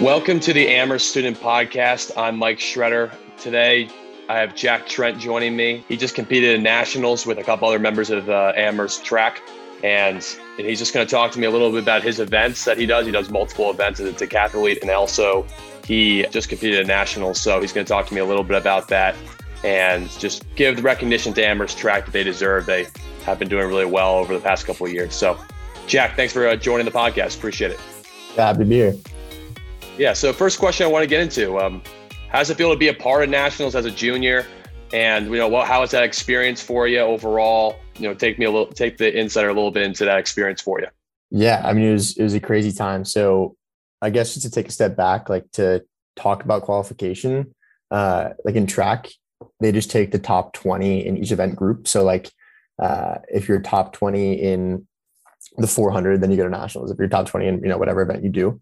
Welcome to the Amherst Student Podcast. I'm Mike Shredder. Today, I have Jack Trent joining me. He just competed in nationals with a couple other members of the Amherst track. And he's just going to talk to me a little bit about his events that he does. He does multiple events as a decathlete, and also he just competed in nationals. So he's going to talk to me a little bit about that and just give the recognition to Amherst track that they deserve. They have been doing really well over the past couple of years. So Jack, thanks for joining the podcast. Appreciate it. Happy to be here. Yeah, so first question I want to get into, how does it feel to be a part of nationals as a junior? And you know, how was that experience for you overall? You know, take the insider a little bit into that experience for you. Yeah, I mean, it was a crazy time. So I guess just to take a step back, like to talk about qualification, like in track, they just take the top 20 in each event group. So like if you're top 20 in the 400, then you go to nationals. If you're top 20 in, you know, whatever event you do.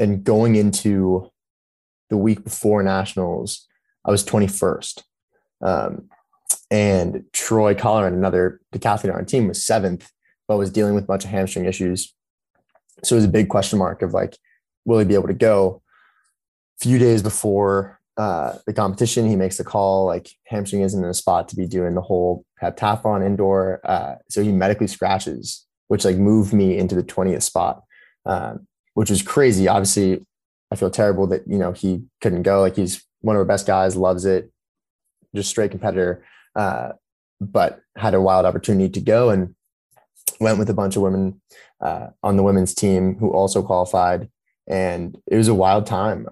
And going into the week before nationals, I was 21st. And Troy Collar, another decathlete on our team, was 7th, but was dealing with a bunch of hamstring issues. So it was a big question mark of like, will he be able to go? A few days before the competition, he makes the call, like hamstring isn't in a spot to be doing the whole heptathlon indoor. So he medically scratches, which like moved me into the 20th spot. Which was crazy. Obviously, I feel terrible that, you know, he couldn't go. Like, he's one of our best guys, loves it, just straight competitor, but had a wild opportunity to go and went with a bunch of women on the women's team who also qualified. And it was a wild time,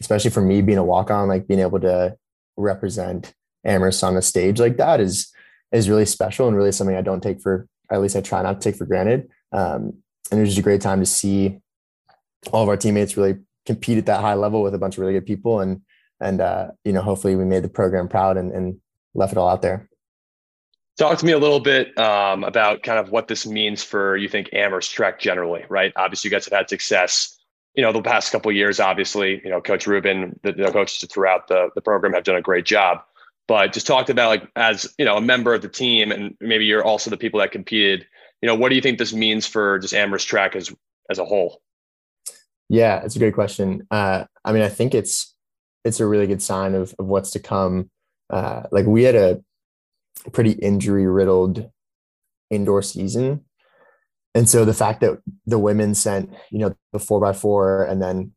especially for me being a walk-on, like being able to represent Amherst on a stage like that is really special and really something I don't take for, at least I try not to take for granted. And it was just a great time to see all of our teammates really compete at that high level with a bunch of really good people. And you know, hopefully we made the program proud and left it all out there. Talk to me a little bit about kind of what this means for, you think, Amherst track generally, right? Obviously, you guys have had success, you know, the past couple of years. Obviously, you know, Coach Rubin, the coaches throughout the program have done a great job. But just talked about, like, as, you know, a member of the team, and maybe you're also the people that competed, you know, what do you think this means for just Amherst track as a whole? Yeah, it's a great question. I mean, I think it's a really good sign of what's to come. Like, we had a pretty injury riddled indoor season. And so the fact that the women sent, you know, the 4x4 and then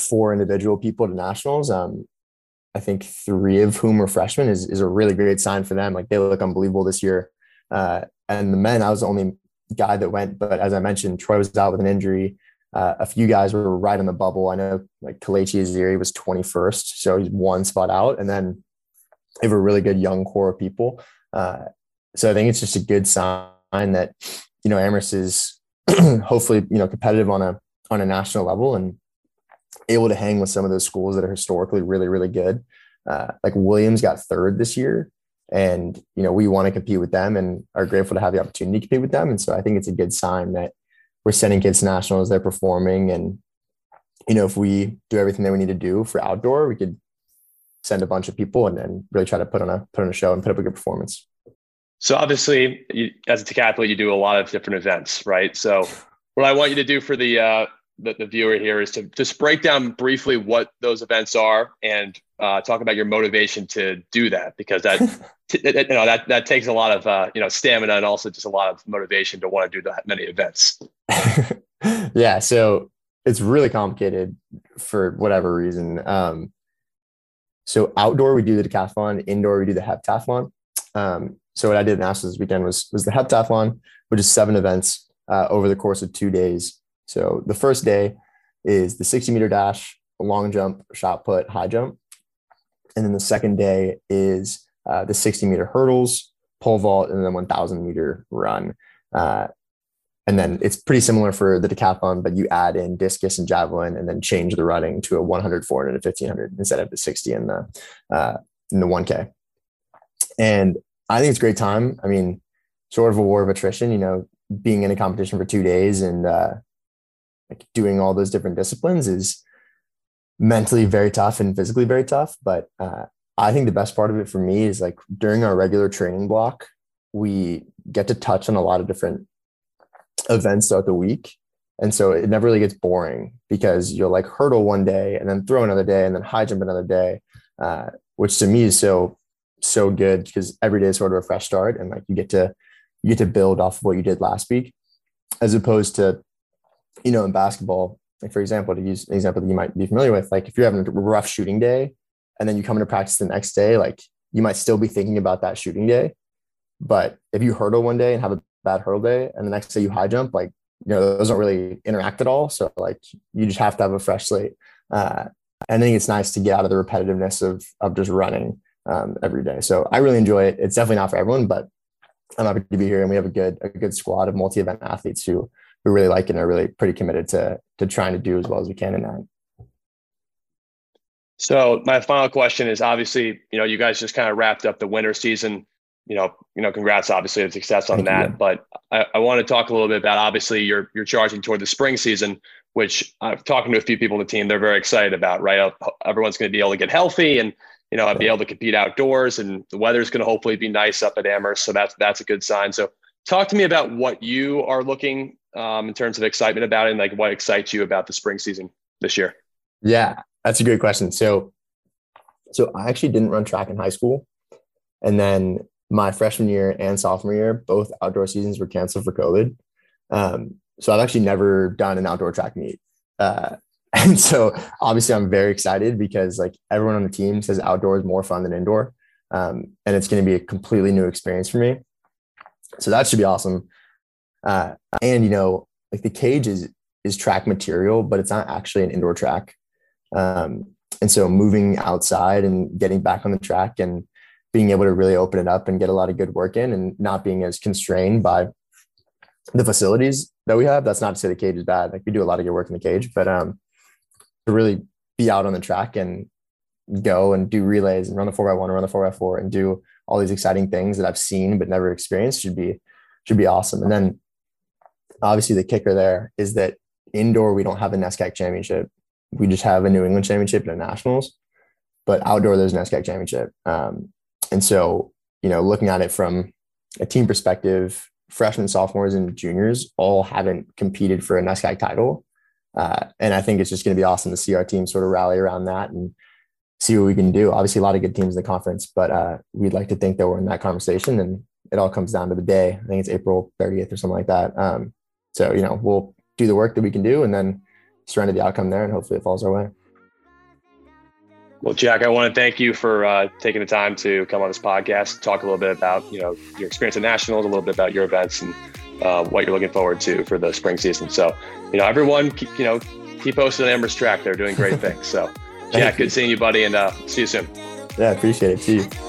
4 individual people to nationals, I think 3 of whom are freshmen, is a really great sign for them. Like, they look unbelievable this year. And the men, I was the only guy that went, but as I mentioned, Troy was out with an injury. A few guys were right on the bubble. I know, like, Kelechi Aziri was 21st, so he's 1 spot out. And then they have a really good young core of people. So I think it's just a good sign that, you know, Amherst is hopefully, you know, competitive on a national level and able to hang with some of those schools that are historically really, really good. Like, Williams got 3rd this year. And, you know, we want to compete with them and are grateful to have the opportunity to compete with them. And so I think it's a good sign that we're sending kids to nationals, they're performing. And, you know, if we do everything that we need to do for outdoor, we could send a bunch of people and then really try to put on a show and put up a good performance. So obviously, as a decathlete, you do a lot of different events, right? So what I want you to do for the viewer here is to just break down briefly what those events are and talk about your motivation to do that, because that that takes a lot of you know, stamina and also just a lot of motivation to want to do that many events. Yeah, so it's really complicated for whatever reason. So outdoor we do the decathlon, indoor we do the heptathlon. So what I did in Nationals this weekend was the heptathlon, which is 7 events over the course of 2 days. So the first day is the 60-meter dash, long jump, shot put, high jump. And then the second day is the 60-meter hurdles, pole vault, and then 1,000-meter run. And then it's pretty similar for the decathlon, but you add in discus and javelin and then change the running to a 100, 400, and 1,500 instead of the 60 and the 1K. And I think it's a great time. I mean, sort of a war of attrition, you know, being in a competition for 2 days and like doing all those different disciplines is mentally very tough and physically very tough. But I think the best part of it for me is, like, during our regular training block, we get to touch on a lot of different events throughout the week. And so it never really gets boring because you'll like hurdle one day and then throw another day and then high jump another day, which to me is so good because every day is sort of a fresh start. And like, you get to build off of what you did last week, as opposed to, you know, in basketball, like for example, to use an example that you might be familiar with, like if you're having a rough shooting day and then you come into practice the next day, like you might still be thinking about that shooting day. But if you hurdle one day and have a bad hurdle day and the next day you high jump, like, you know, those don't really interact at all. So like you just have to have a fresh slate. And I think it's nice to get out of the repetitiveness of just running every day. So I really enjoy it. It's definitely not for everyone, but I'm happy to be here. And we have a good squad of multi-event athletes who really like it and are really pretty committed to trying to do as well as we can in that. So my final question is, obviously, you know, you guys just kind of wrapped up the winter season. You know, congrats, obviously, on success on that. You. But I want to talk a little bit about, obviously, you're charging toward the spring season, which I'm talking to a few people on the team, they're very excited about, right? Everyone's going to be able to get healthy and, you know, be able to compete outdoors, and the weather's going to hopefully be nice up at Amherst. So that's a good sign. So talk to me about what you are looking in terms of excitement about it, and like what excites you about the spring season this year. Yeah, that's a great question. So I actually didn't run track in high school. And then my freshman year and sophomore year, both outdoor seasons were canceled for COVID. So I've actually never done an outdoor track meet. And so obviously I'm very excited because like everyone on the team says outdoor is more fun than indoor. And it's going to be a completely new experience for me. So that should be awesome. And, you know, like the cage is track material, but it's not actually an indoor track. And so moving outside and getting back on the track and being able to really open it up and get a lot of good work in and not being as constrained by the facilities that we have. That's not to say the cage is bad. Like we do a lot of good work in the cage, but to really be out on the track and go and do relays and run the 4x1 and run the 4x4 and do all these exciting things that I've seen but never experienced should be awesome. And then obviously the kicker there is that indoor, we don't have a NESCAC championship. We just have a New England championship and a nationals, but outdoor there's a NESCAC championship. And so, you know, looking at it from a team perspective, freshmen, sophomores, and juniors all haven't competed for a NESCAC title. And I think it's just going to be awesome to see our team sort of rally around that and see what we can do. Obviously, a lot of good teams in the conference, but we'd like to think that we're in that conversation, and it all comes down to the day. I think it's April 30th or something like that. So, you know, we'll do the work that we can do and then surrender the outcome there, and hopefully it falls our way. Well, Jack, I want to thank you for taking the time to come on this podcast, talk a little bit about, you know, your experience at Nationals, a little bit about your events and what you're looking forward to for the spring season. So, you know, everyone, keep posted on Amherst Track. They're doing great things. So, Jack, good seeing you, buddy, and see you soon. Yeah, appreciate it. See you.